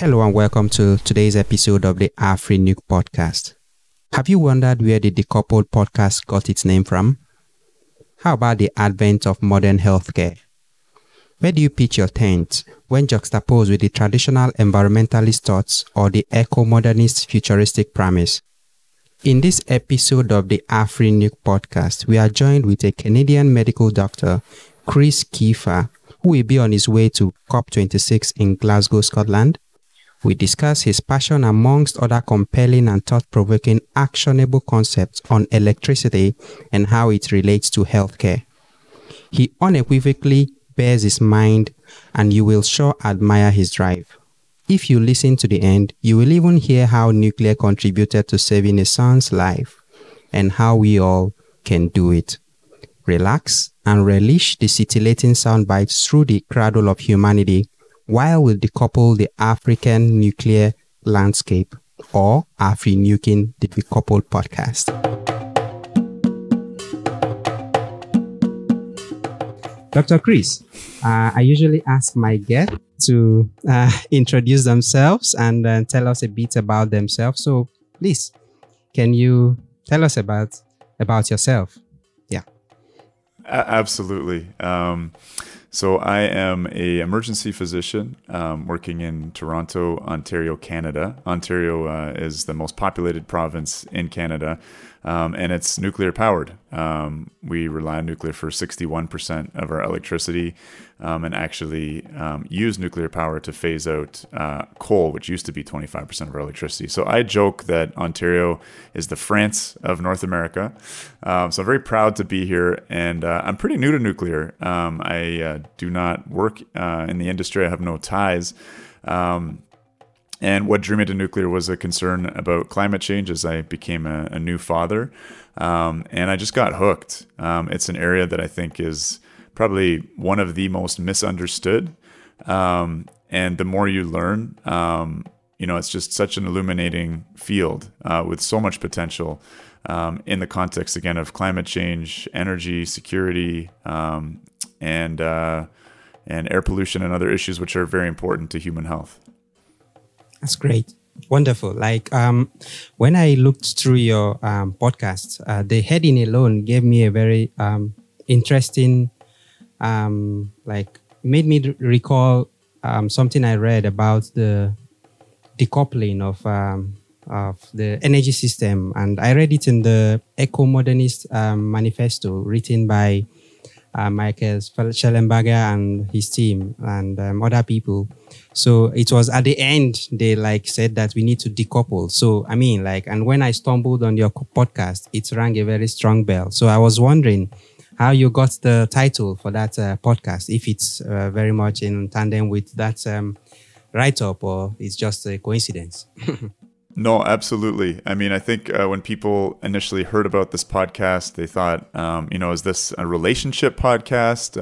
Hello and welcome to today's episode of the AfriNuke podcast. Have you wondered where the decoupled podcast got its name from? How about the advent of modern healthcare? Where do you pitch your tent when juxtaposed with the traditional environmentalist thoughts or the ecomodernist futuristic premise? In this episode of the AfriNuke podcast, we are joined with a Canadian medical doctor, Chris Kiefer, who will be on his way to COP26 in Glasgow, Scotland. We discuss his passion amongst other compelling and thought-provoking actionable concepts on electricity and how it relates to healthcare. He unequivocally bears his mind, and you will sure admire his drive. If you listen to the end, you will even hear how nuclear contributed to saving a son's life and how we all can do it. Relax and relish the scintillating sound bites through the cradle of humanity while we decouple the African nuclear landscape, or AfriNuking the Decoupled podcast. Dr. Chris, I usually ask my guests to introduce themselves and tell us a bit about themselves. So please, can you tell us about yourself? Yeah. Absolutely. So I am a emergency physician working in Toronto, Ontario, Canada. Ontario is the most populated province in Canada, and it's nuclear powered. We rely on nuclear for 61% of our electricity, and actually use nuclear power to phase out coal, which used to be 25% of our electricity. So I joke that Ontario is the France of North America. So I'm very proud to be here, and I'm pretty new to nuclear. I do not work in the industry. I have no ties. And what drew me to nuclear was a concern about climate change as I became a new father. And I just got hooked. It's an area that I think is probably one of the most misunderstood. And the more you learn, it's just such an illuminating field with so much potential in the context, again, of climate change, energy, security, and air pollution and other issues which are very important to human health. That's great. Wonderful. When I looked through your podcast, the heading alone gave me a very interesting, made me recall something I read about the decoupling of the energy system. And I read it in the Ecomodernist Manifesto written by Michael Schellenberger and his team and other people. So it was at the end, they said that we need to decouple. So, and when I stumbled on your podcast, it rang a very strong bell. So I was wondering how you got the title for that podcast, if it's very much in tandem with that write-up or it's just a coincidence. No, absolutely. I think when people initially heard about this podcast, they thought, is this a relationship podcast?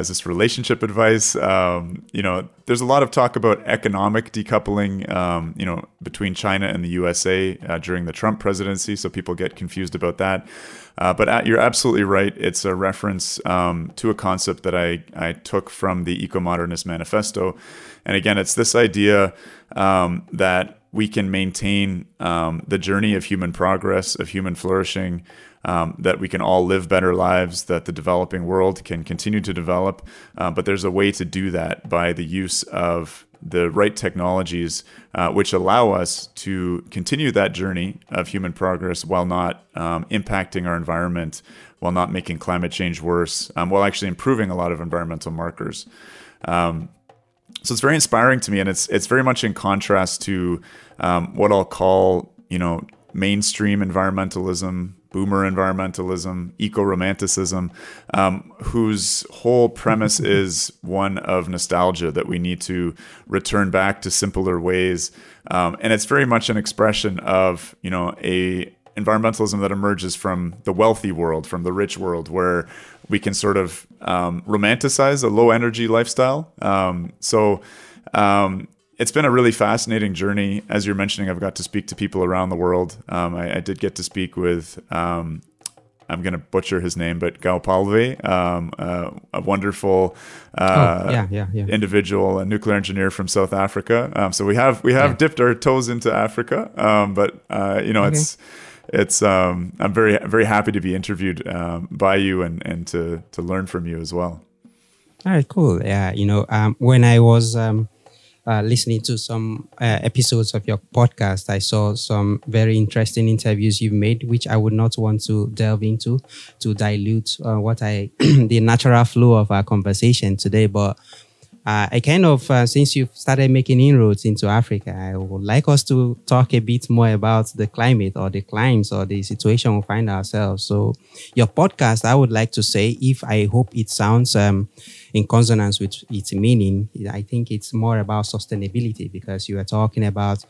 Is this relationship advice? There's a lot of talk about economic decoupling, between China and the USA during the Trump presidency. So people get confused about that. But you're absolutely right. It's a reference to a concept that I took from the Ecomodernist Manifesto. And again, it's this idea that we can maintain the journey of human progress, of human flourishing, that we can all live better lives, that the developing world can continue to develop. But there's a way to do that by the use of the right technologies, which allow us to continue that journey of human progress while not impacting our environment, while not making climate change worse, while actually improving a lot of environmental markers. So it's very inspiring to me, and it's very much in contrast to what I'll call, mainstream environmentalism, boomer environmentalism, eco-romanticism, whose whole premise is one of nostalgia, that we need to return back to simpler ways. And it's very much an expression of, a environmentalism that emerges from the wealthy world, from the rich world, where we can sort of romanticize a low energy lifestyle. It's been a really fascinating journey. As you're mentioning, I've got to speak to people around the world. I did get to speak with I'm going to butcher his name, but Gao Palve, a wonderful individual, a nuclear engineer from South Africa. So we have dipped our toes into Africa, but it's I'm very, very happy to be interviewed by you and to learn from you as well. All right, cool. Yeah, when I was listening to some episodes of your podcast, I saw some very interesting interviews you've made, which I would not want to delve into to dilute the natural flow of our conversation today. But I kind of, since you've started making inroads into Africa, I would like us to talk a bit more about the climate or the climes or the situation we find ourselves. So your podcast, I would like to say, I hope it sounds in consonance with its meaning, I think it's more about sustainability, because you are talking about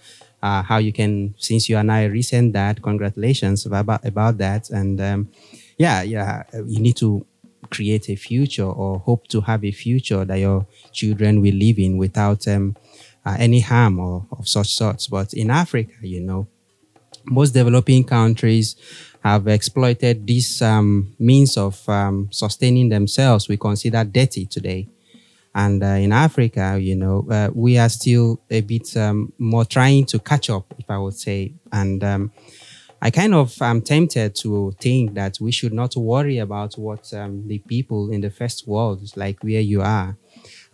how you can, since you are now a recent dad, congratulations about that. And you need to create a future or hope to have a future that your children will live in without any harm or of such sorts. But in Africa, most developing countries have exploited this means of sustaining themselves we consider dirty today. And in Africa, we are still a bit more trying to catch up, if I would say. And I kind of am tempted to think that we should not worry about what the people in the first world, like where you are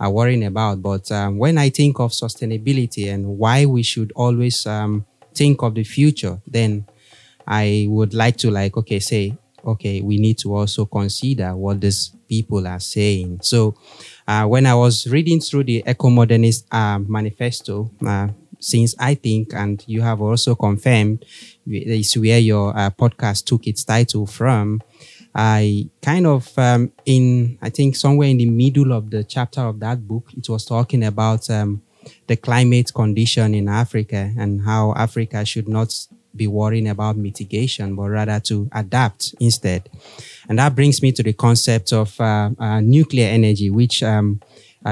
worrying about. But when I think of sustainability and why we should always think of the future, then I would like to we need to also consider what these people are saying. So when I was reading through the Ecomodernist Manifesto, since I think, and you have also confirmed, is where your podcast took its title from. I kind of, I think somewhere in the middle of the chapter of that book, it was talking about the climate condition in Africa and how Africa should not be worrying about mitigation, but rather to adapt instead. And that brings me to the concept of nuclear energy, which a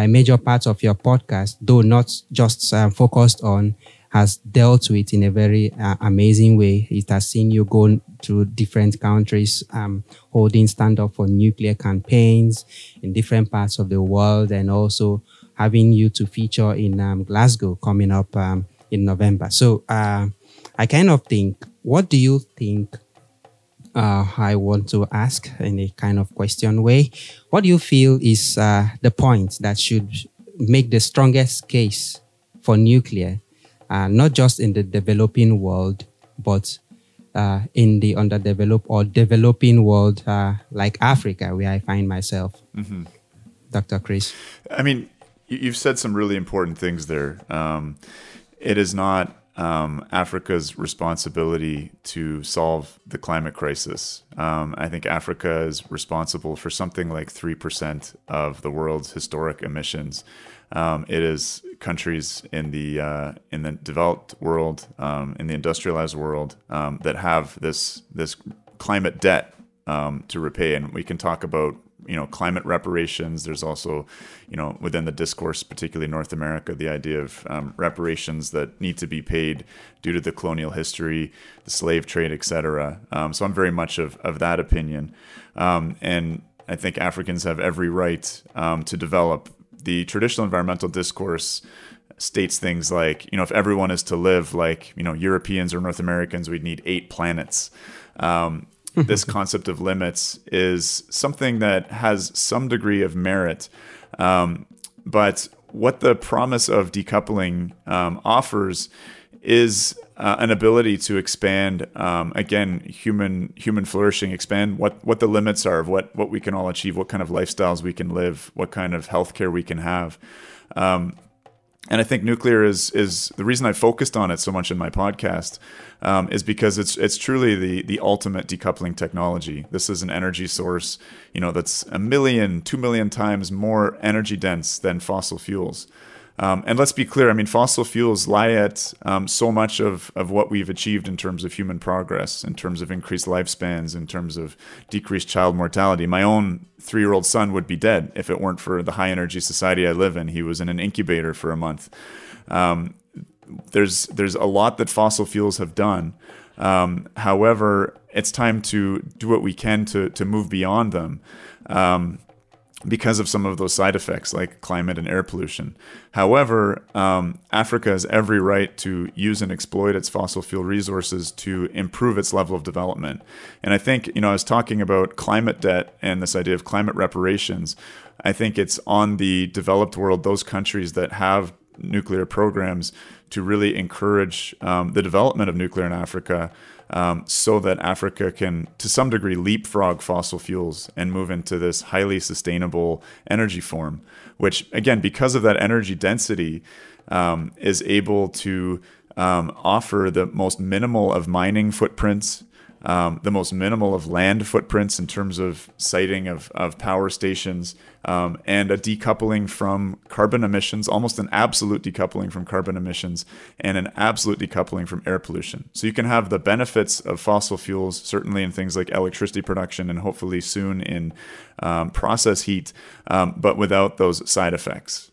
major part of your podcast, though not just focused on, has dealt with in a very amazing way. It has seen you go through different countries, holding stand up for nuclear campaigns in different parts of the world, and also having you to feature in Glasgow coming up in November. So I kind of think, what do you think? I want to ask in a kind of question way, what do you feel is the point that should make the strongest case for nuclear, not just in the developing world, but in the underdeveloped or developing world like Africa, where I find myself? Mm-hmm. Dr. Chris? I mean, you've said some really important things there. It is not Africa's responsibility to solve the climate crisis. I think Africa is responsible for something like 3% of the world's historic emissions. It is countries in the developed world, in the industrialized world, that have this climate debt to repay. And we can talk about climate reparations. There's also, within the discourse, particularly North America, the idea of reparations that need to be paid due to the colonial history, the slave trade, etc. So I'm very much of that opinion. And I think Africans have every right to develop. The traditional environmental discourse states things like, if everyone is to live like, Europeans or North Americans, we'd need 8 planets. This concept of limits is something that has some degree of merit. But what the promise of decoupling offers is an ability to expand, human flourishing, expand what the limits are of what we can all achieve, what kind of lifestyles we can live, what kind of healthcare we can have. And I think nuclear is the reason I focused on it so much in my podcast, is because it's truly the ultimate decoupling technology. This is an energy source, that's 2 million times more energy dense than fossil fuels. And let's be clear, fossil fuels lie at so much of what we've achieved in terms of human progress, in terms of increased lifespans, in terms of decreased child mortality. My own 3-year-old son would be dead if it weren't for the high-energy society I live in. He was in an incubator for a month. There's a lot that fossil fuels have done. However, it's time to do what we can to move beyond them, because of some of those side effects like climate and air pollution. However, Africa has every right to use and exploit its fossil fuel resources to improve its level of development. And I think, you know, I was talking about climate debt and this idea of climate reparations. I think it's on the developed world, those countries that have nuclear programs, to really encourage the development of nuclear in Africa, so that Africa can, to some degree, leapfrog fossil fuels and move into this highly sustainable energy form, which, again, because of that energy density, is able to offer the most minimal of mining footprints, the most minimal of land footprints in terms of siting of power stations, and a decoupling from carbon emissions, almost an absolute decoupling from carbon emissions, and an absolute decoupling from air pollution. So you can have the benefits of fossil fuels, certainly in things like electricity production and hopefully soon in process heat, but without those side effects.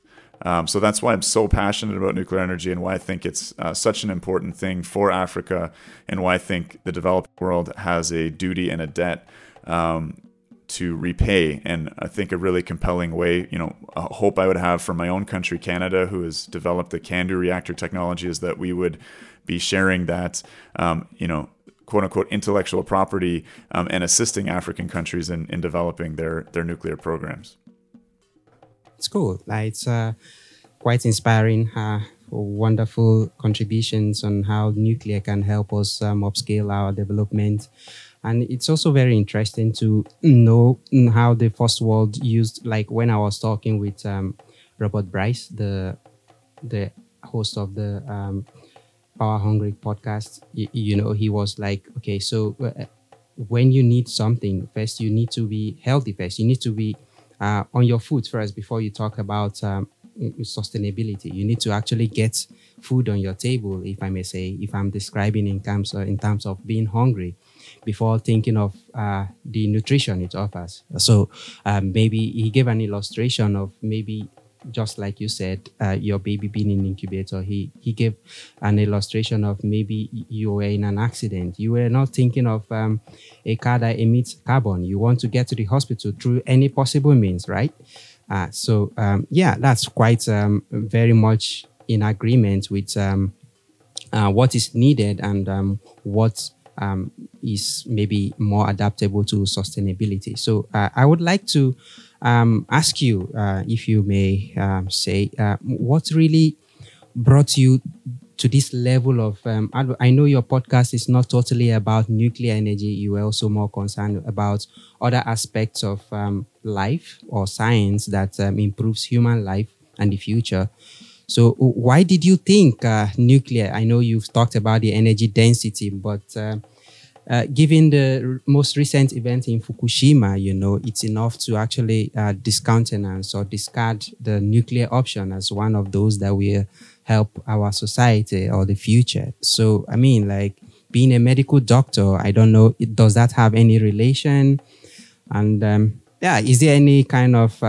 So that's why I'm so passionate about nuclear energy, and why I think it's such an important thing for Africa, and why I think the developed world has a duty and a debt to repay. And I think a really compelling way, you know, a hope I would have from my own country, Canada, who has developed the CANDU reactor technology, is that we would be sharing that, you know, quote unquote intellectual property, and assisting African countries in developing their nuclear programs. It's cool. It's quite inspiring, wonderful contributions on how nuclear can help us upscale our development. And it's also very interesting to know how the first world used, like when I was talking with Robert Bryce, the host of the Power Hungry podcast, you know, he was like, okay, so when you need something, first you need to be healthy first. You need to be on your food first before you talk about sustainability. You need to actually get food on your table, if I may say, if I'm describing in terms of being hungry, before thinking of the nutrition it offers. So maybe he gave an illustration of maybe, just like you said, your baby being in incubator. He gave an illustration of maybe you were in an accident. You were not thinking of a car that emits carbon. You want to get to the hospital through any possible means, right? So that's quite very much in agreement with what is needed and what is maybe more adaptable to sustainability. So I would like to ask you, if you may say, what really brought you to this level of, I know your podcast is not totally about nuclear energy. You are also more concerned about other aspects of life or science that improves human life and the future. So why did you think nuclear? I know you've talked about the energy density, but given the most recent event in Fukushima, you know, it's enough to actually discountenance or discard the nuclear option as one of those that will help our society or the future. So, I mean, like being a medical doctor, I don't know, does that have any relation? And is there any kind of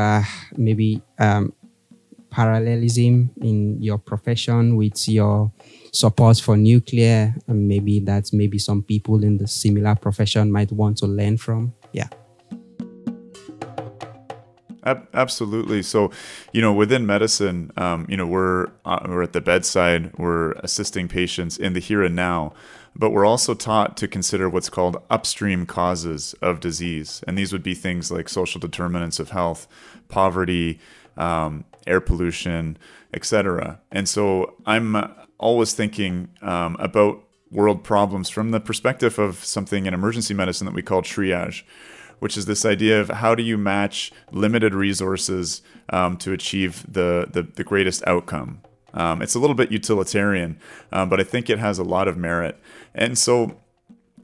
parallelism in your profession with your support for nuclear, and maybe some people in the similar profession might want to learn from? Yeah. Absolutely. So, you know, within medicine, you know, we're at the bedside, we're assisting patients in the here and now, but we're also taught to consider what's called upstream causes of disease. And these would be things like social determinants of health, poverty, air pollution, etc. And so I'm always thinking about world problems from the perspective of something in emergency medicine that we call triage, which is this idea of how do you match limited resources to achieve the greatest outcome. It's a little bit utilitarian, but I think it has a lot of merit. And so,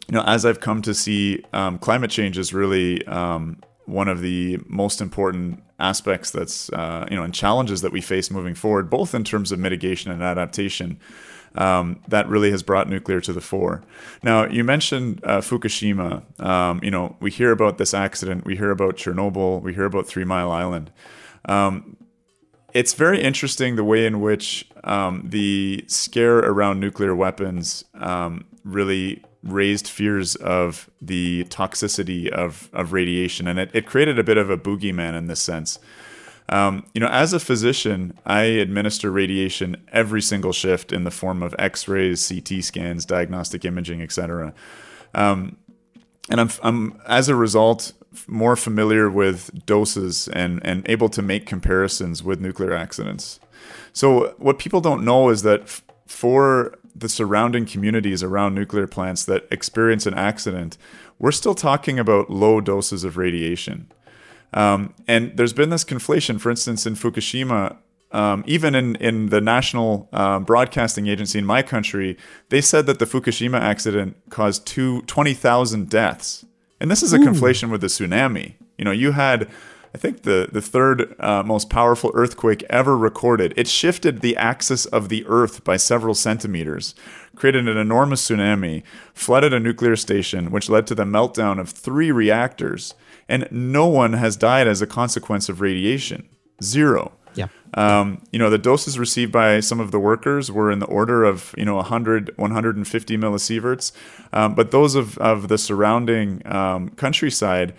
you know, as I've come to see, climate change is really one of the most important aspects that's, and challenges that we face moving forward, both in terms of mitigation and adaptation, that really has brought nuclear to the fore. Now, you mentioned Fukushima. We hear about this accident, we hear about Chernobyl, we hear about 3 Mile Island. It's very interesting the way in which the scare around nuclear weapons really raised fears of the toxicity of radiation, and it created a bit of a boogeyman in this sense. As a physician, I administer radiation every single shift in the form of X-rays, CT scans, diagnostic imaging, etc. And I'm as a result more familiar with doses and able to make comparisons with nuclear accidents. So what people don't know is that for the surrounding communities around nuclear plants that experience an accident, we're still talking about low doses of radiation. And there's been this conflation, for instance, in Fukushima, even in the national broadcasting agency in my country, they said that the Fukushima accident caused 20,000 deaths. And this is a conflation with the tsunami. You had, I think, the third most powerful earthquake ever recorded. It shifted the axis of the earth by several centimeters, created an enormous tsunami, flooded a nuclear station, which led to the meltdown of 3 reactors. And no one has died as a consequence of radiation. 0. Yeah. The doses received by some of the workers were in the order of 100, 150 millisieverts, but those of the surrounding countryside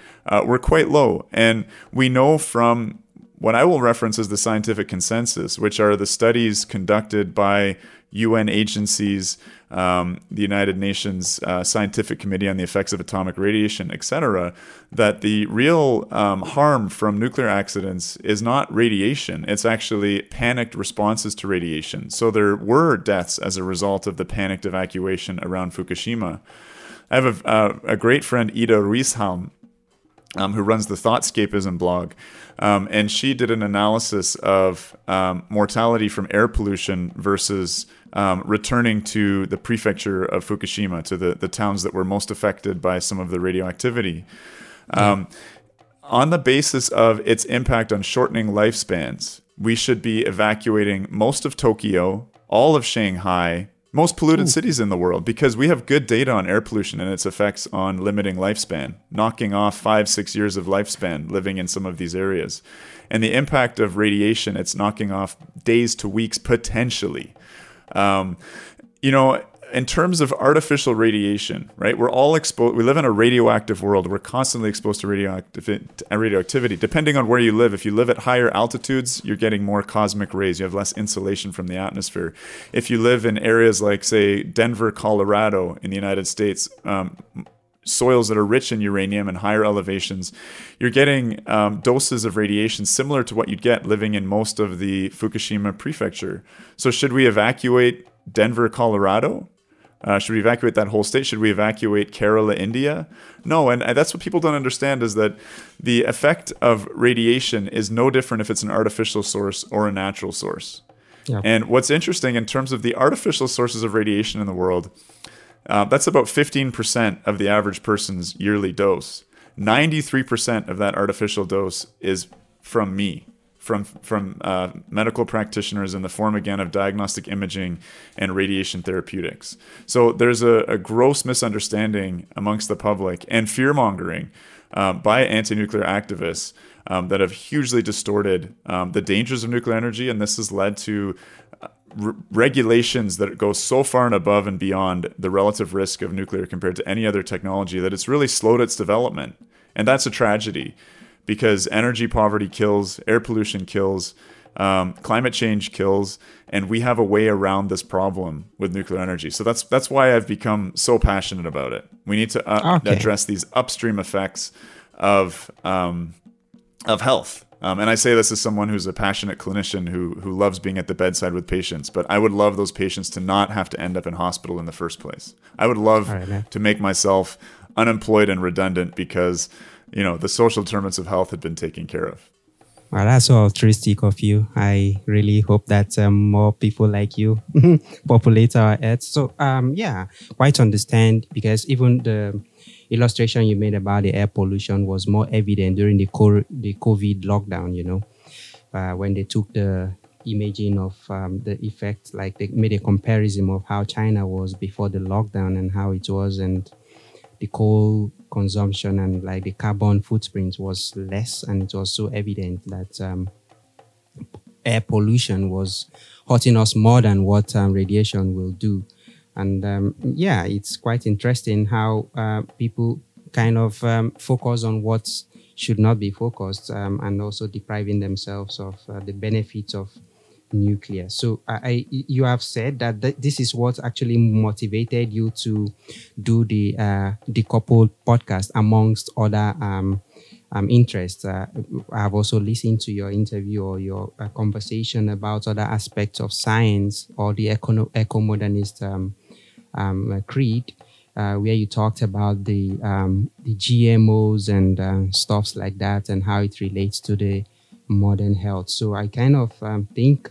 were quite low. And we know from what I will reference as the scientific consensus, which are the studies conducted by UN agencies, the United Nations Scientific Committee on the Effects of Atomic Radiation, etc., that the real harm from nuclear accidents is not radiation. It's actually panicked responses to radiation. So there were deaths as a result of the panicked evacuation around Fukushima. I have a great friend, Iida Ruosteenoja, who runs the Thoughtscapism blog. And she did an analysis of mortality from air pollution versus returning to the prefecture of Fukushima, to the towns that were most affected by some of the radioactivity, on the basis of its impact on shortening lifespans. We should be evacuating most of Tokyo, all of Shanghai, most polluted cities in the world, because we have good data on air pollution and its effects on limiting lifespan, knocking off 5-6 years of lifespan living in some of these areas. And the impact of radiation, it's knocking off days to weeks potentially. In terms of artificial radiation, right? We're all exposed. We live in a radioactive world. We're constantly exposed to radioactivity. Depending on where you live, if you live at higher altitudes, you're getting more cosmic rays. You have less insulation from the atmosphere. If you live in areas like, say, Denver, Colorado, in the United States, soils that are rich in uranium and higher elevations, you're getting doses of radiation similar to what you'd get living in most of the Fukushima prefecture. So should we evacuate Denver, Colorado? Should we evacuate that whole state? Should we evacuate Kerala, India? No, and that's what people don't understand, is that the effect of radiation is no different if it's an artificial source or a natural source. Yeah. And what's interesting in terms of the artificial sources of radiation in the world, that's about 15% of the average person's yearly dose. 93% of that artificial dose is from me. From medical practitioners in the form, again, of diagnostic imaging and radiation therapeutics. So there's a gross misunderstanding amongst the public and fear-mongering by anti-nuclear activists that have hugely distorted the dangers of nuclear energy, and this has led to regulations that go so far and above and beyond the relative risk of nuclear compared to any other technology that it's really slowed its development, and that's a tragedy. Because energy poverty kills, air pollution kills, climate change kills, and we have a way around this problem with nuclear energy. So that's why I've become so passionate about it. We need to address these upstream effects of health. And I say this as someone who's a passionate clinician who loves being at the bedside with patients. But I would love those patients to not have to end up in hospital in the first place. I would love to make myself unemployed and redundant because the social determinants of health had been taken care of. Well, that's so altruistic of you. I really hope that more people like you populate our earth. So, quite understand, because even the illustration you made about the air pollution was more evident during the COVID lockdown, when they took the imaging of the effect, like they made a comparison of how China was before the lockdown and how it was, and the coal consumption and like the carbon footprint was less, and it was so evident that air pollution was hurting us more than what radiation will do. And yeah, it's quite interesting how people kind of focus on what should not be focused, and also depriving themselves of the benefits of nuclear. So you have said that this is what actually motivated you to do the Decoupled podcast, amongst other interests. I've also listened to your interview or your conversation about other aspects of science or the ecomodernist creed, where you talked about the GMOs and stuffs like that and how it relates to the modern health. So I kind of think,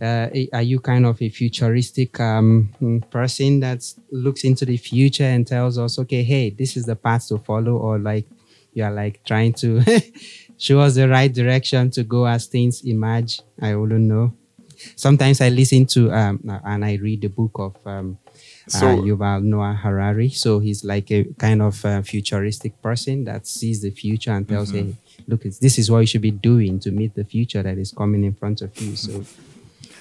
are you kind of a futuristic person that looks into the future and tells us, okay, hey, this is the path to follow, or like you are like trying to show us the right direction to go as things emerge? I wouldn't know. Sometimes I listen to and I read the book of Yuval Noah Harari. So he's like a kind of futuristic person that sees the future and tells mm-hmm. Hey, look, this is what you should be doing to meet the future that is coming in front of you. So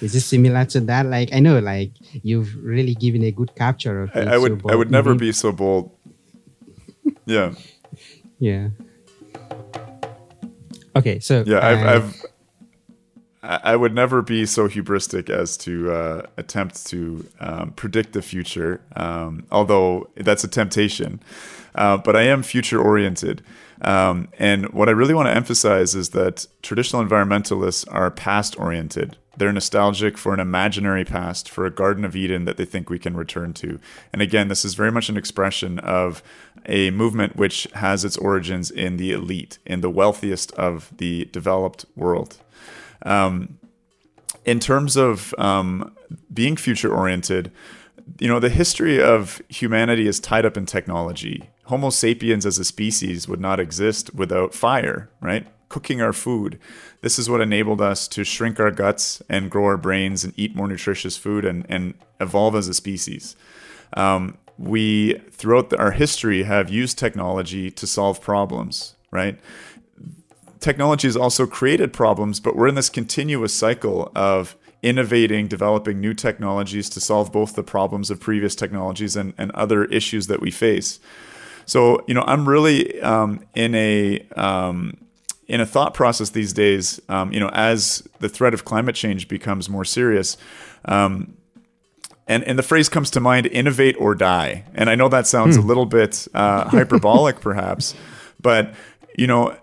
is this similar to that? Like, I know, like, you've really given a good capture of it. I would never be so bold. Yeah. Yeah. Okay, so... Yeah, I would never be so hubristic as to attempt to predict the future, although that's a temptation. But I am future-oriented. And what I really want to emphasize is that traditional environmentalists are past-oriented. They're nostalgic for an imaginary past, for a Garden of Eden that they think we can return to. And again, this is very much an expression of a movement which has its origins in the elite, in the wealthiest of the developed world. In terms of being future-oriented, you know, the history of humanity is tied up in technology. Homo sapiens as a species would not exist without fire, right? Cooking our food. This is what enabled us to shrink our guts and grow our brains and eat more nutritious food and evolve as a species. We, throughout our history, have used technology to solve problems, right? Technology has also created problems, but we're in this continuous cycle of innovating, developing new technologies to solve both the problems of previous technologies and other issues that we face. So, you know, I'm really in a thought process these days, you know, as the threat of climate change becomes more serious. And the phrase comes to mind, innovate or die. And I know that sounds a little bit hyperbolic perhaps, but, you know,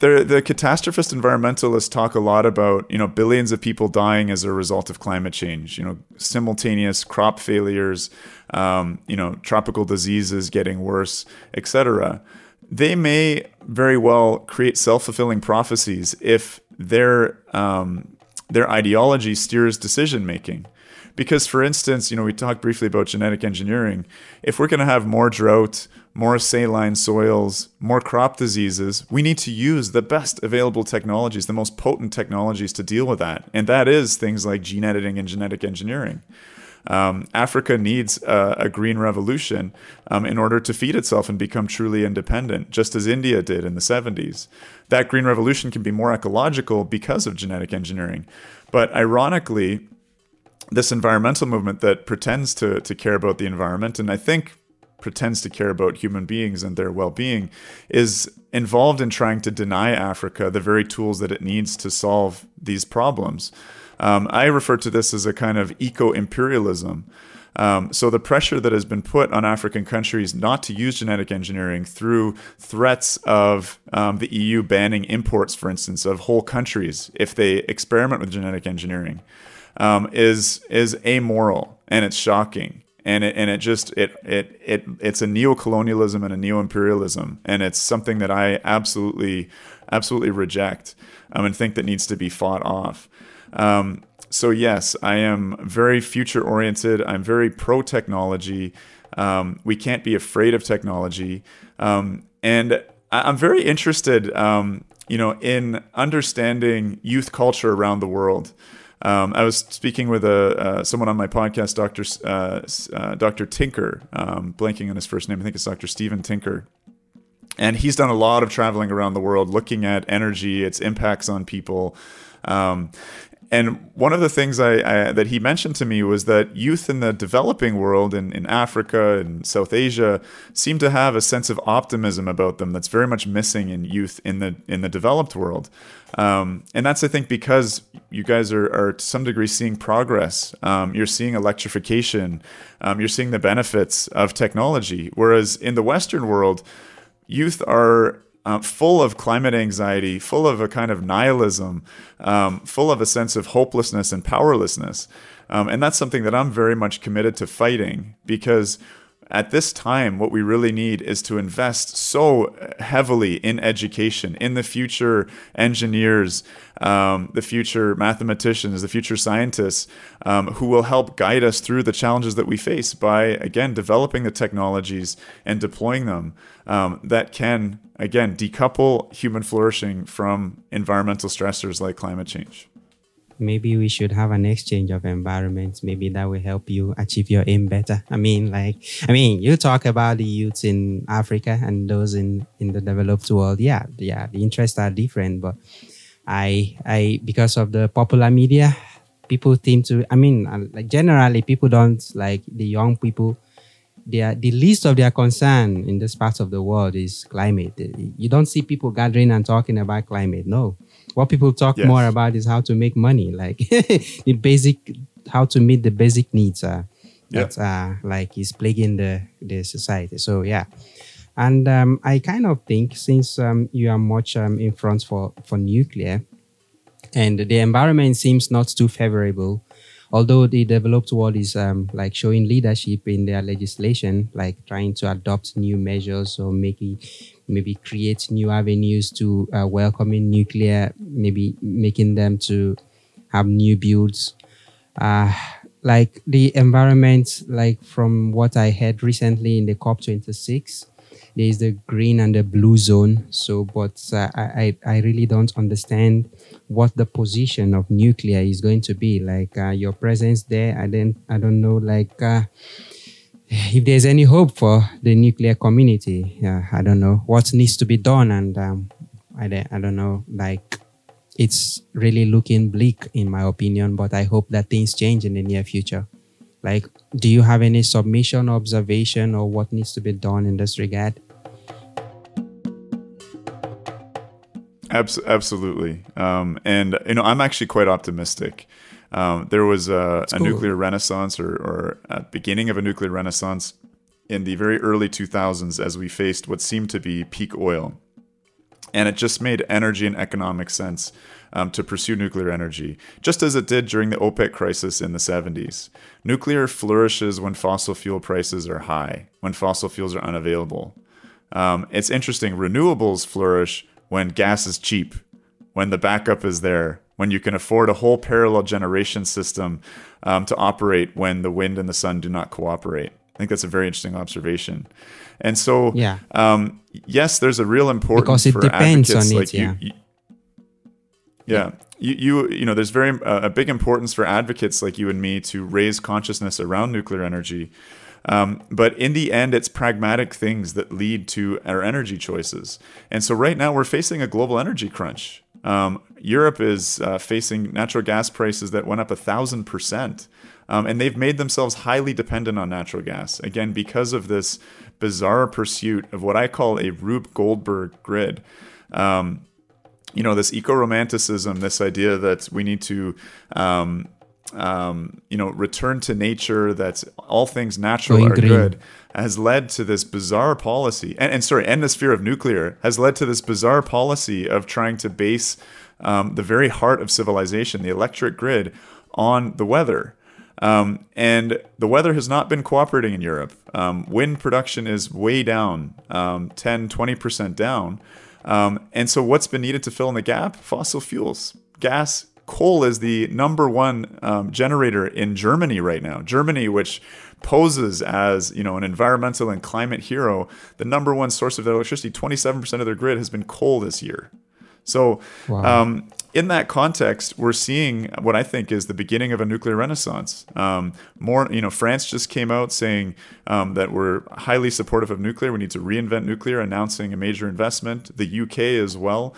the catastrophist environmentalists talk a lot about, you know, billions of people dying as a result of climate change, you know, simultaneous crop failures, you know, tropical diseases getting worse, etc. They may very well create self-fulfilling prophecies if their ideology steers decision making. Because, for instance, you know, we talked briefly about genetic engineering. If we're going to have more drought, more saline soils, more crop diseases, we need to use the best available technologies, the most potent technologies to deal with that. And that is things like gene editing and genetic engineering. Africa needs a green revolution in order to feed itself and become truly independent, just as India did in the 70s. That green revolution can be more ecological because of genetic engineering. But ironically, this environmental movement that pretends to care about the environment, and I think pretends to care about human beings and their well-being, is involved in trying to deny Africa the very tools that it needs to solve these problems. I refer to this as a kind of eco-imperialism. So the pressure that has been put on African countries not to use genetic engineering through threats of the EU banning imports, for instance, of whole countries if they experiment with genetic engineering, is amoral, and it's shocking, and it's a neocolonialism and a neo-imperialism, and it's something that I absolutely reject and think that needs to be fought off. So yes, I am very future oriented. I'm very pro technology. We can't be afraid of technology, and I'm very interested, you know, in understanding youth culture around the world. I was speaking with someone on my podcast, Dr. Tinker, blanking on his first name. I think it's Dr. Steven Tinker. And he's done a lot of traveling around the world, looking at energy, its impacts on people. And one of the things that he mentioned to me was that youth in the developing world, in Africa and South Asia, seem to have a sense of optimism about them that's very much missing in youth in the developed world. And that's, I think, because you guys are to some degree seeing progress. You're seeing electrification. You're seeing the benefits of technology. Whereas in the Western world, youth are full of climate anxiety, full of a kind of nihilism, full of a sense of hopelessness and powerlessness. And that's something that I'm very much committed to fighting, because at this time, what we really need is to invest so heavily in education, in the future engineers, the future mathematicians, the future scientists, who will help guide us through the challenges that we face by, again, developing the technologies and deploying them that can, again, decouple human flourishing from environmental stressors like climate change. Maybe we should have an exchange of environments. Maybe that will help you achieve your aim better. I mean, you talk about the youths in Africa and those in the developed world. Yeah, the interests are different. But I because of the popular media, people tend to, generally people don't like the young people. The least of their concern in this part of the world is climate. You don't see people gathering and talking about climate. No. What people talk yes. more about is how to make money, like how to meet the basic needs that is plaguing the society. So, yeah. And I kind of think, since you are much in front for nuclear, and the environment seems not too favorable, although the developed world is showing leadership in their legislation, like trying to adopt new measures or maybe create new avenues to welcoming nuclear, maybe making them to have new builds. Like the environment, like from what I heard recently in the COP26, there is the green and the blue zone. So, but I really don't understand what the position of nuclear is going to be. Like your presence there, I don't know. Like if there's any hope for the nuclear community, I don't know what needs to be done, and I don't know. Like it's really looking bleak in my opinion. But I hope that things change in the near future. Like, do you have any submission or observation or what needs to be done in this regard? Absolutely. And, I'm actually quite optimistic. There was a nuclear renaissance or a beginning of a nuclear renaissance in the very early 2000s as we faced what seemed to be peak oil. And it just made energy and economic sense to pursue nuclear energy, just as it did during the OPEC crisis in the 70s. Nuclear flourishes when fossil fuel prices are high, when fossil fuels are unavailable. It's interesting, renewables flourish when gas is cheap, when the backup is there, when you can afford a whole parallel generation system to operate when the wind and the sun do not cooperate. I think that's a very interesting observation. And so, yes, there's a real importance because it for depends advocates on like it, there's very a big importance for advocates like you and me to raise consciousness around nuclear energy. But in the end, it's pragmatic things that lead to our energy choices. And so right now we're facing a global energy crunch. Europe is facing natural gas prices that went up 1,000%. And they've made themselves highly dependent on natural gas, again, because of this bizarre pursuit of what I call a Rube Goldberg grid. This eco-romanticism, this idea that we need to, return to nature, that all things natural are good, has led to this bizarre policy. And this fear of nuclear has led to this bizarre policy of trying to base the very heart of civilization, the electric grid, on the weather. And the weather has not been cooperating in Europe. Wind production is way down, 10-20% down. And so what's been needed to fill in the gap? Fossil fuels. Gas, coal is the number one generator in Germany right now. Germany, which poses as an environmental and climate hero, the number one source of their electricity, 27% of their grid has been coal this year. So in that context, we're seeing what I think is the beginning of a nuclear renaissance. France just came out saying that we're highly supportive of nuclear. We need to reinvent nuclear, announcing a major investment. The UK as well.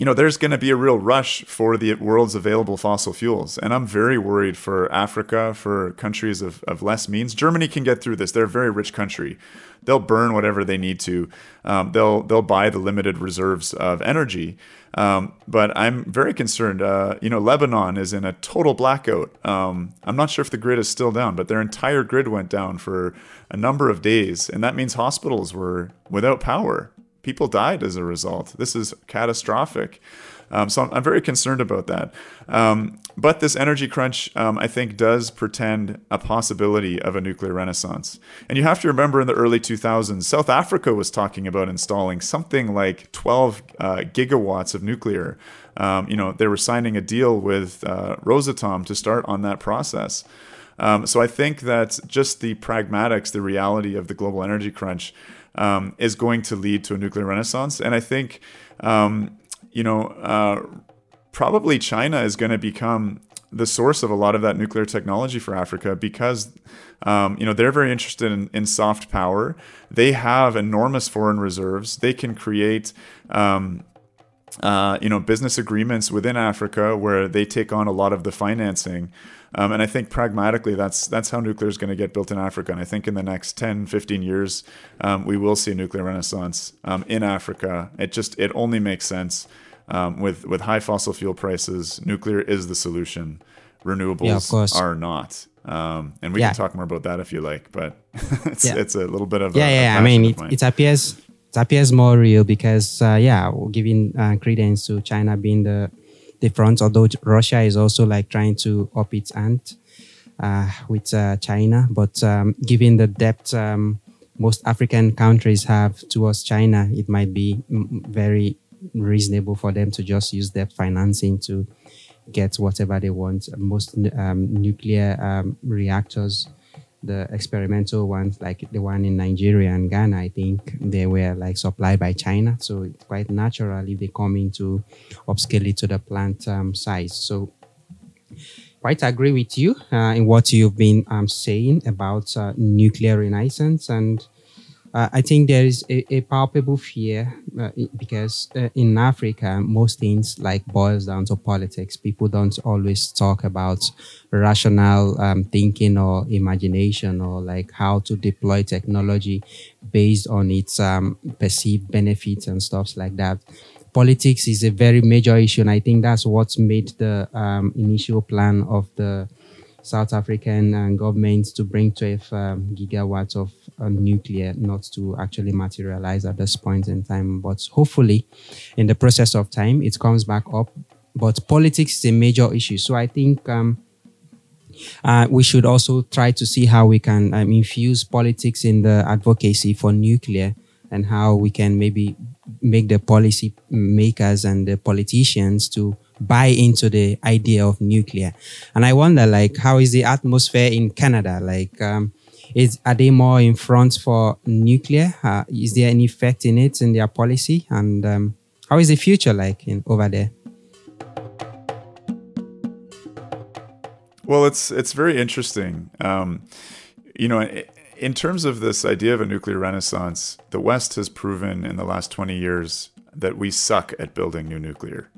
you know, there's going to be a real rush for the world's available fossil fuels. And I'm very worried for Africa, for countries of less means. Germany can get through this. They're a very rich country. They'll burn whatever they need to. They'll buy the limited reserves of energy. But I'm very concerned. Lebanon is in a total blackout. I'm not sure if the grid is still down, but their entire grid went down for a number of days. And that means hospitals were without power. People died as a result. This is catastrophic. So I'm very concerned about that. But this energy crunch, I think, does portend a possibility of a nuclear renaissance. And you have to remember in the early 2000s, South Africa was talking about installing something like 12 gigawatts of nuclear. They were signing a deal with Rosatom to start on that process. So I think that just the pragmatics, the reality of the global energy crunch is going to lead to a nuclear renaissance. And I think, probably China is going to become the source of a lot of that nuclear technology for Africa because, they're very interested in soft power. They have enormous foreign reserves. They can create, business agreements within Africa where they take on a lot of the financing. And I think pragmatically, that's how nuclear is going to get built in Africa. And I think in the next 10, 15 years, we will see a nuclear renaissance in Africa. It only makes sense with high fossil fuel prices. Nuclear is the solution. Renewables are not. And we can talk more about that if you like. But it's a little bit of a passion of mine. It appears more real because giving credence to China being the front, although Russia is also trying to up its ante with China. But given the debt most African countries have towards China, it might be very reasonable for them to just use debt financing to get whatever they want. Most nuclear reactors, the experimental ones, like the one in Nigeria and Ghana, I think they were supplied by China. So it's quite naturally they come in to upscale it to the plant size. So quite agree with you in what you've been saying about nuclear renaissance. And I think there is a palpable fear because in Africa, most things boils down to politics. People don't always talk about rational thinking or imagination or how to deploy technology based on its perceived benefits and stuff like that. Politics is a very major issue, and I think that's what's made the initial plan of the South African governments to bring 12 gigawatts of nuclear not to actually materialize at this point in time. But hopefully, in the process of time, it comes back up. But politics is a major issue. So I think we should also try to see how we can infuse politics in the advocacy for nuclear and how we can maybe make the policy makers and the politicians to buy into the idea of nuclear. And I wonder, how is the atmosphere in Canada? Are they more in front for nuclear? Is there any effect in it, in their policy? And how is the future over there? Well, it's very interesting. In terms of this idea of a nuclear renaissance, the West has proven in the last 20 years that we suck at building new nuclear.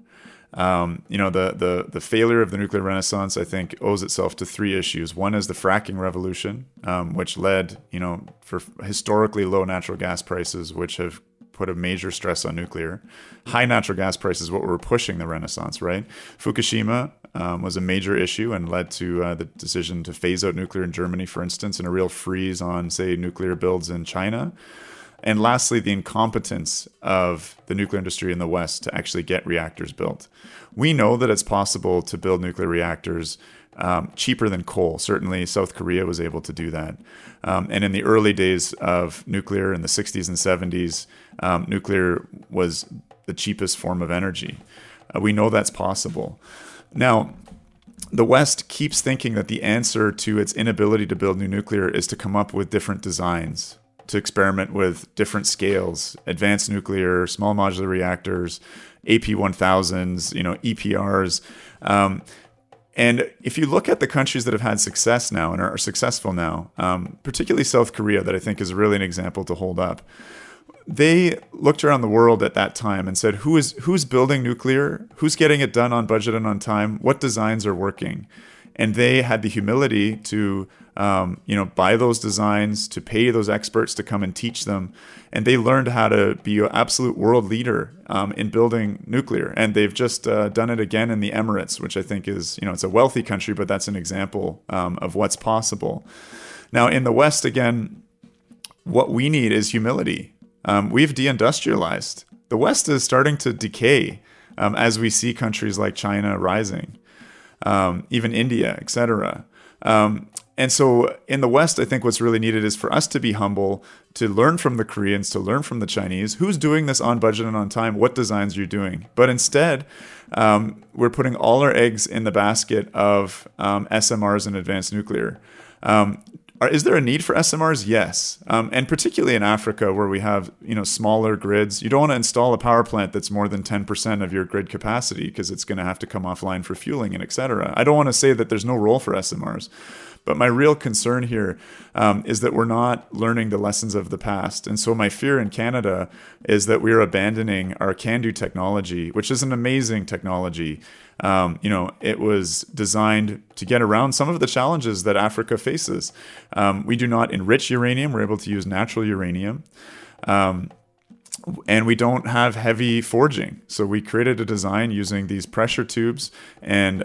The failure of the nuclear renaissance, I think, owes itself to three issues. One is the fracking revolution, which led, for historically low natural gas prices, which have put a major stress on nuclear. High natural gas prices, what were pushing the renaissance, right? Fukushima was a major issue and led to the decision to phase out nuclear in Germany, for instance, and a real freeze on, say, nuclear builds in China. And lastly, the incompetence of the nuclear industry in the West to actually get reactors built. We know that it's possible to build nuclear reactors cheaper than coal. Certainly, South Korea was able to do that. And in the early days of nuclear, in the 60s and 70s, nuclear was the cheapest form of energy. We know that's possible. Now, the West keeps thinking that the answer to its inability to build new nuclear is to come up with different designs, to experiment with different scales, advanced nuclear, small modular reactors, AP1000s, EPRs. And if you look at the countries that have had success now and are successful now, particularly South Korea, that I think is really an example to hold up, they looked around the world at that time and said, who's building nuclear? Who's getting it done on budget and on time? What designs are working? And they had the humility to, buy those designs, to pay those experts to come and teach them. And they learned how to be an absolute world leader in building nuclear. And they've just done it again in the Emirates, which I think is, it's a wealthy country, but that's an example of what's possible. Now, in the West, again, what we need is humility. We've deindustrialized. The West is starting to decay as we see countries like China rising. Even India, etc. And so in the West, I think what's really needed is for us to be humble, to learn from the Koreans, to learn from the Chinese. Who's doing this on budget and on time? What designs are you doing? But instead, we're putting all our eggs in the basket of SMRs and advanced nuclear. Is there a need for SMRs? Yes. And particularly in Africa, where we have smaller grids, you don't want to install a power plant that's more than 10% of your grid capacity because it's going to have to come offline for fueling and et cetera. I don't want to say that there's no role for SMRs, but my real concern here is that we're not learning the lessons of the past. And so my fear in Canada is that we're abandoning our CANDU technology, which is an amazing technology. It was designed to get around some of the challenges that Africa faces. We do not enrich uranium. We're able to use natural uranium. And we don't have heavy forging. So we created a design using these pressure tubes and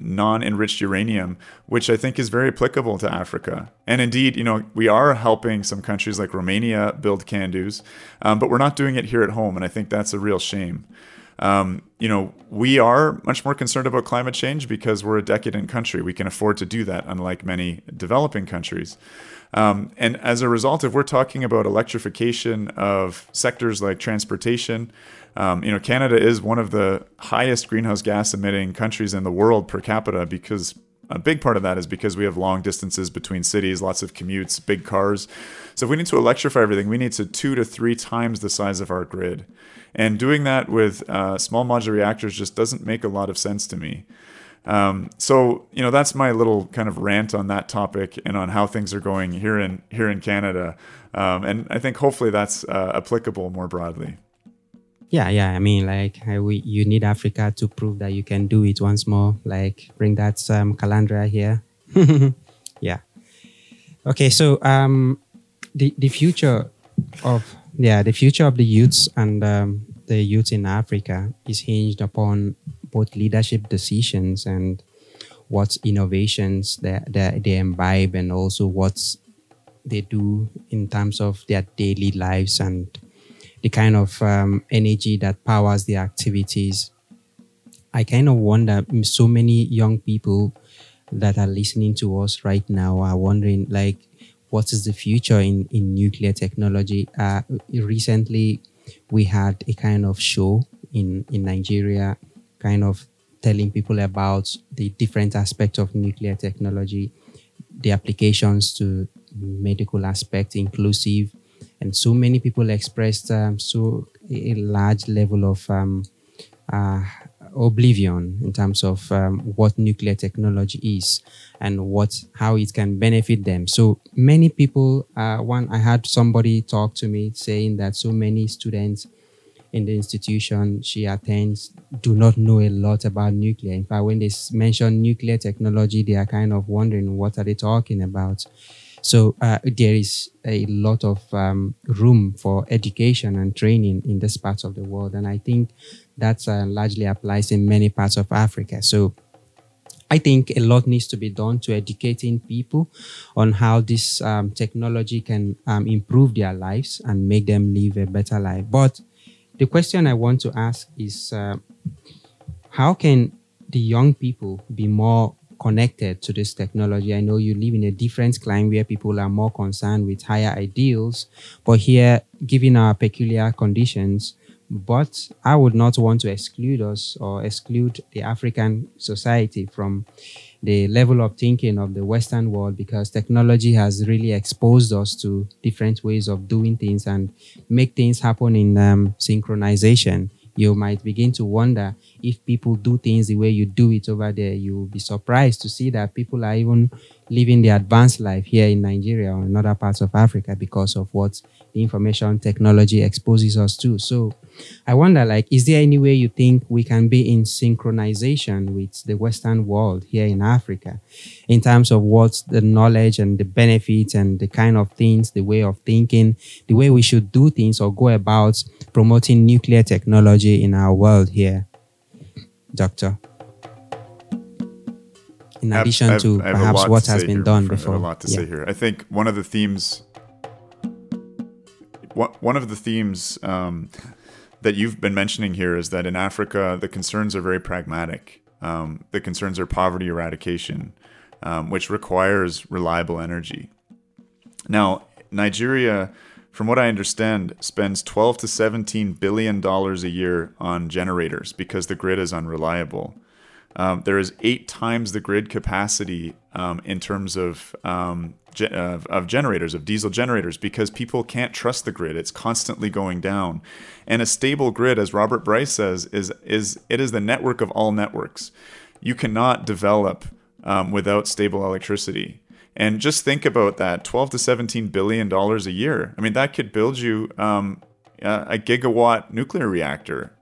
non-enriched uranium, which I think is very applicable to Africa. And indeed, we are helping some countries like Romania build CANDUs, but we're not doing it here at home. And I think that's a real shame. We are much more concerned about climate change because we're a decadent country. We can afford to do that, unlike many developing countries. And as a result, if we're talking about electrification of sectors like transportation, Canada is one of the highest greenhouse gas emitting countries in the world per capita, because a big part of that is because we have long distances between cities, lots of commutes, big cars. So if we need to electrify everything, we need to 2 to 3 times the size of our grid. And doing that with small modular reactors just doesn't make a lot of sense to me. So that's my little kind of rant on that topic and on how things are going here in Canada. And I think hopefully that's applicable more broadly. Yeah. I mean, you need Africa to prove that you can do it once more. Bring that Calandra here. Yeah. Okay. So the future of the youths and the youth in Africa is hinged upon both leadership decisions and what innovations they imbibe, and also what they do in terms of their daily lives and the kind of energy that powers their activities. I kind of wonder, so many young people that are listening to us right now are wondering, what is the future in nuclear technology? Recently, we had a kind of show in Nigeria, kind of telling people about the different aspects of nuclear technology, the applications to medical aspect inclusive. And so many people expressed a large level of oblivion in terms of what nuclear technology is and how it can benefit them. So many people, I had somebody talk to me saying that so many students in the institution she attends do not know a lot about nuclear. In fact, when they mention nuclear technology, they are kind of wondering what are they talking about. So there is a lot of room for education and training in this part of the world. And I think that largely applies in many parts of Africa. So I think a lot needs to be done to educating people on how this technology can improve their lives and make them live a better life. But the question I want to ask is, how can the young people be more connected to this technology? I know you live in a different climate where people are more concerned with higher ideals, but here, given our peculiar conditions, but I would not want to exclude us or exclude the African society from the level of thinking of the Western world, because technology has really exposed us to different ways of doing things and make things happen in synchronization. You might begin to wonder if people do things the way you do it over there. You will be surprised to see that people are even living the advanced life here in Nigeria or in other parts of Africa because of what the information technology exposes us to. So I wonder, like, is there any way you think we can be in synchronization with the Western world here in Africa in terms of what's the knowledge and the benefits and the kind of things, the way of thinking, the way we should do things or go about promoting nuclear technology in our world here, Doctor? In addition to perhaps what has been done before. I have a lot to say here. I think one of the themes that you've been mentioning here is that in Africa, the concerns are very pragmatic. The concerns are poverty eradication, which requires reliable energy. Now, Nigeria, from what I understand, spends $12 to $17 billion a year on generators because the grid is unreliable. There is 8 times the grid capacity in terms of generators, of diesel generators, because people can't trust the grid. It's constantly going down. And a stable grid, as Robert Bryce says, is the network of all networks. You cannot develop without stable electricity. And just think about that, $12 to $17 billion a year. I mean, that could build you a gigawatt nuclear reactor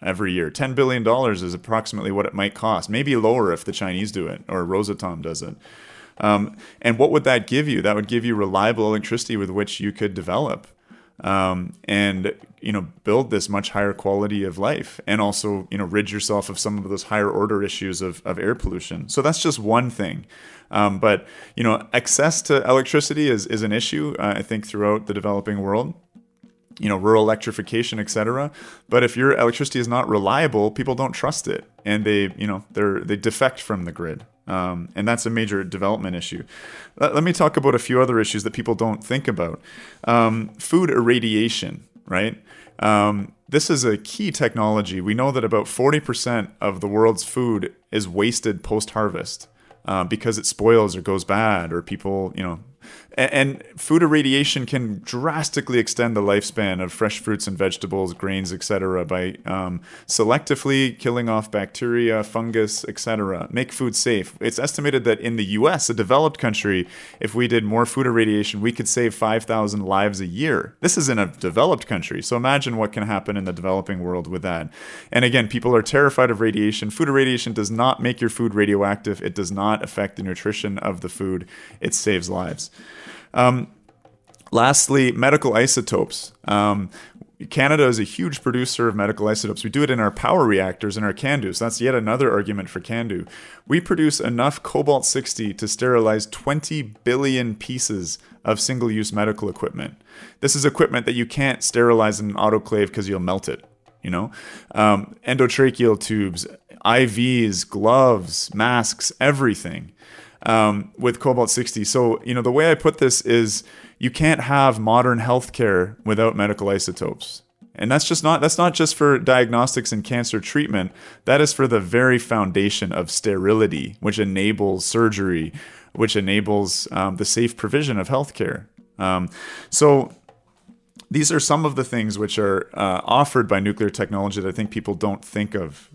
every year. $10 billion is approximately what it might cost, maybe lower if the Chinese do it or Rosatom does it. And what would that give you? That would give you reliable electricity with which you could develop and, you know, build this much higher quality of life and also, you know, rid yourself of some of those higher order issues of air pollution. So that's just one thing. But, you know, access to electricity is an issue, I think, throughout the developing world. You know, rural electrification, etc. But if your electricity is not reliable, people don't trust it, and they defect from the grid, and that's a major development issue. Let me talk about a few other issues that people don't think about. Food irradiation, right? This is a key technology. We know that about 40% of the world's food is wasted post-harvest because it spoils or goes bad, or people, you know. And food irradiation can drastically extend the lifespan of fresh fruits and vegetables, grains, etc., by selectively killing off bacteria, fungus, etc. Make food safe. It's estimated that in the U.S., a developed country, if we did more food irradiation, we could save 5,000 lives a year. This is in a developed country, so imagine what can happen in the developing world with that. And again, people are terrified of radiation. Food irradiation does not make your food radioactive. It does not affect the nutrition of the food. It saves lives. Lastly, medical isotopes. Canada is a huge producer of medical isotopes. We do it in our power reactors, in our CANDU. So that's yet another argument for CANDU. We produce enough cobalt 60 to sterilize 20 billion pieces of single-use medical equipment. This is equipment that you can't sterilize in an autoclave because you'll melt it. You know, endotracheal tubes, IVs, gloves, masks, everything. With cobalt 60. So, you know, the way I put this is you can't have modern healthcare without medical isotopes. And that's not just for diagnostics and cancer treatment. That is for the very foundation of sterility, which enables surgery, which enables the safe provision of healthcare. So these are some of the things which are offered by nuclear technology that I think people don't think of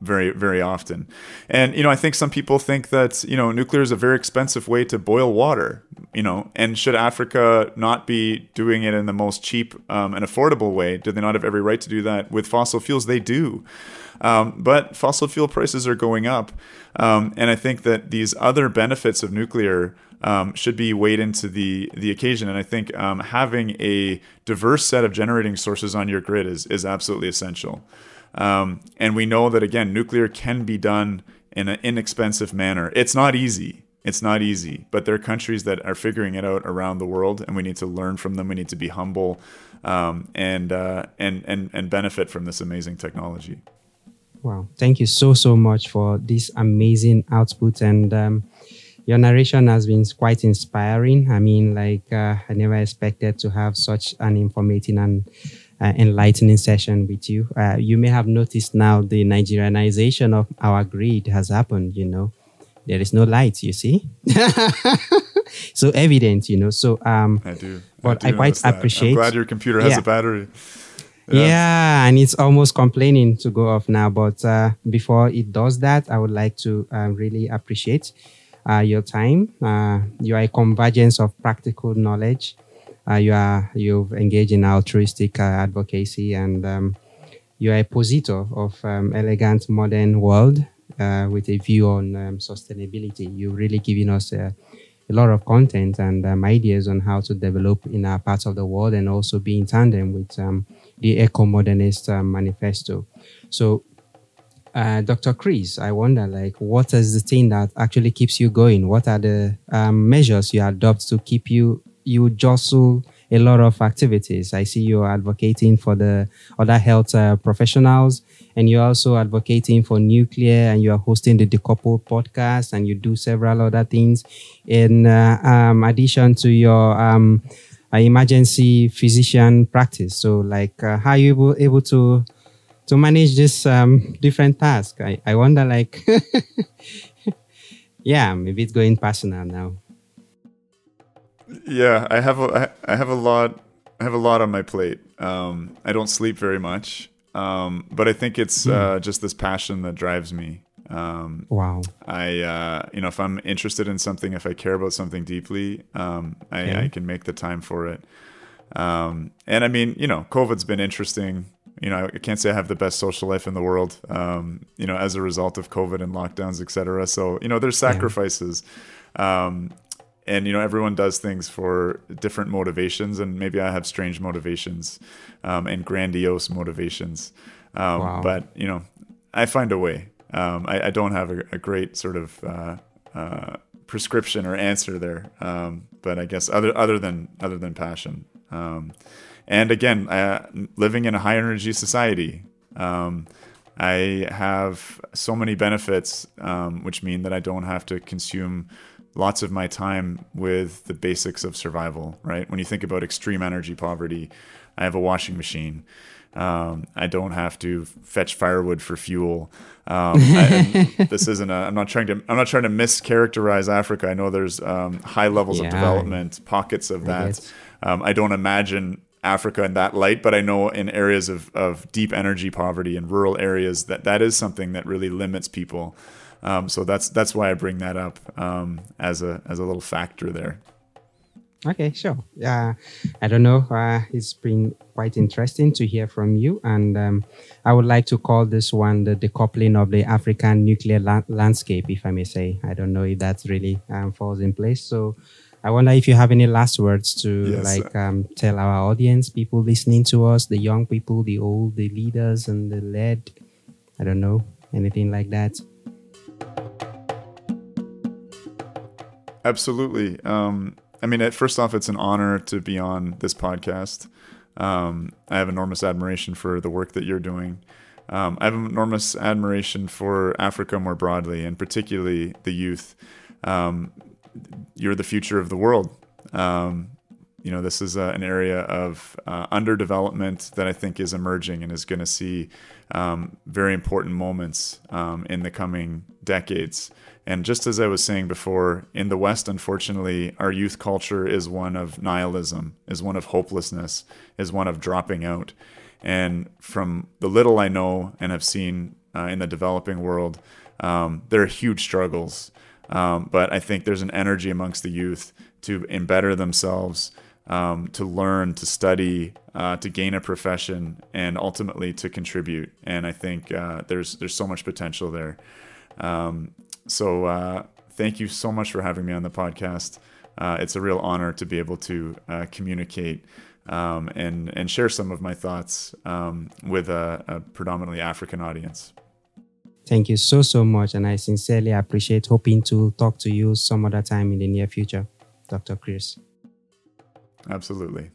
very, very often. And, you know, I think some people think that, you know, nuclear is a very expensive way to boil water, you know, and should Africa not be doing it in the most cheap and affordable way? Do they not have every right to do that with fossil fuels? They do. But fossil fuel prices are going up. And I think that these other benefits of nuclear should be weighed into the occasion. And I think having a diverse set of generating sources on your grid is absolutely essential. And we know that, again, nuclear can be done in an inexpensive manner. It's not easy, but there are countries that are figuring it out around the world, and we need to learn from them. We need to be humble and benefit from this amazing technology. Wow. Thank you so much for this amazing output. And your narration has been quite inspiring. I mean, like, I never expected to have such an informative and enlightening session with you. You may have noticed now the Nigerianization of our grid has happened, you know. There is no light, you see. So evident, you know. So I do. But I quite appreciate. I'm glad your computer has a battery. Yeah, and it's almost complaining to go off now. But before it does that, I would like to really appreciate your time. You are a convergence of practical knowledge, You've engaged in altruistic advocacy, and you are a positor of elegant modern world with a view on sustainability. You've really given us a lot of content and ideas on how to develop in our parts of the world, and also be in tandem with the Ecomodernist Manifesto. So, Dr. Chris, I wonder, what is the thing that actually keeps you going? What are the measures you adopt to keep you jostle a lot of activities? I see you're advocating for the other health professionals, and you're also advocating for nuclear, and you're hosting the Decoupled podcast, and you do several other things in addition to your emergency physician practice. So how are you able to manage this different task? I wonder, yeah, maybe it's going personal now. Yeah, I have a lot on my plate. I don't sleep very much, but I think it's just this passion that drives me. Wow! I if I'm interested in something, if I care about something deeply, I can make the time for it. And I mean, COVID's been interesting. I can't say I have the best social life in the world. As a result of COVID and lockdowns, etc. So there's sacrifices. Yeah. And, everyone does things for different motivations, and maybe I have strange motivations and grandiose motivations. Wow. But, I find a way. I don't have a great sort of prescription or answer there. But I guess other than passion. And again, living in a high energy society, I have so many benefits, which mean that I don't have to consume lots of my time with the basics of survival, right? When you think about extreme energy poverty, I have a washing machine. I don't have to fetch firewood for fuel. I'm not trying to mischaracterize Africa. I know there's high levels of development, pockets of that. I don't imagine Africa in that light, but I know in areas of deep energy poverty and rural areas that is something that really limits people. So that's why I bring that up as a little factor there. Okay, sure. I don't know. It's been quite interesting to hear from you, and I would like to call this one the decoupling of the African nuclear landscape, if I may say. I don't know if that really falls in place. So I wonder if you have any last words to tell our audience, people listening to us, the young people, the old, the leaders, and the led. I don't know, anything like that. Absolutely. First off, it's an honor to be on this podcast. I have enormous admiration for the work that you're doing. I have enormous admiration for Africa more broadly, and particularly the youth. You're the future of the world. This is an area of underdevelopment that I think is emerging and is going to see very important moments in the coming decades. And just as I was saying before, in the West, unfortunately, our youth culture is one of nihilism, is one of hopelessness, is one of dropping out. And from the little I know and have seen in the developing world, there are huge struggles. But I think there's an energy amongst the youth to better themselves, to learn, to study, to gain a profession, and ultimately to contribute. And I think there's so much potential there. So thank you so much for having me on the podcast. It's a real honor to be able to communicate and share some of my thoughts with a predominantly African audience. Thank you so, so much. And I sincerely appreciate, hoping to talk to you some other time in the near future, Dr. Chris. Absolutely.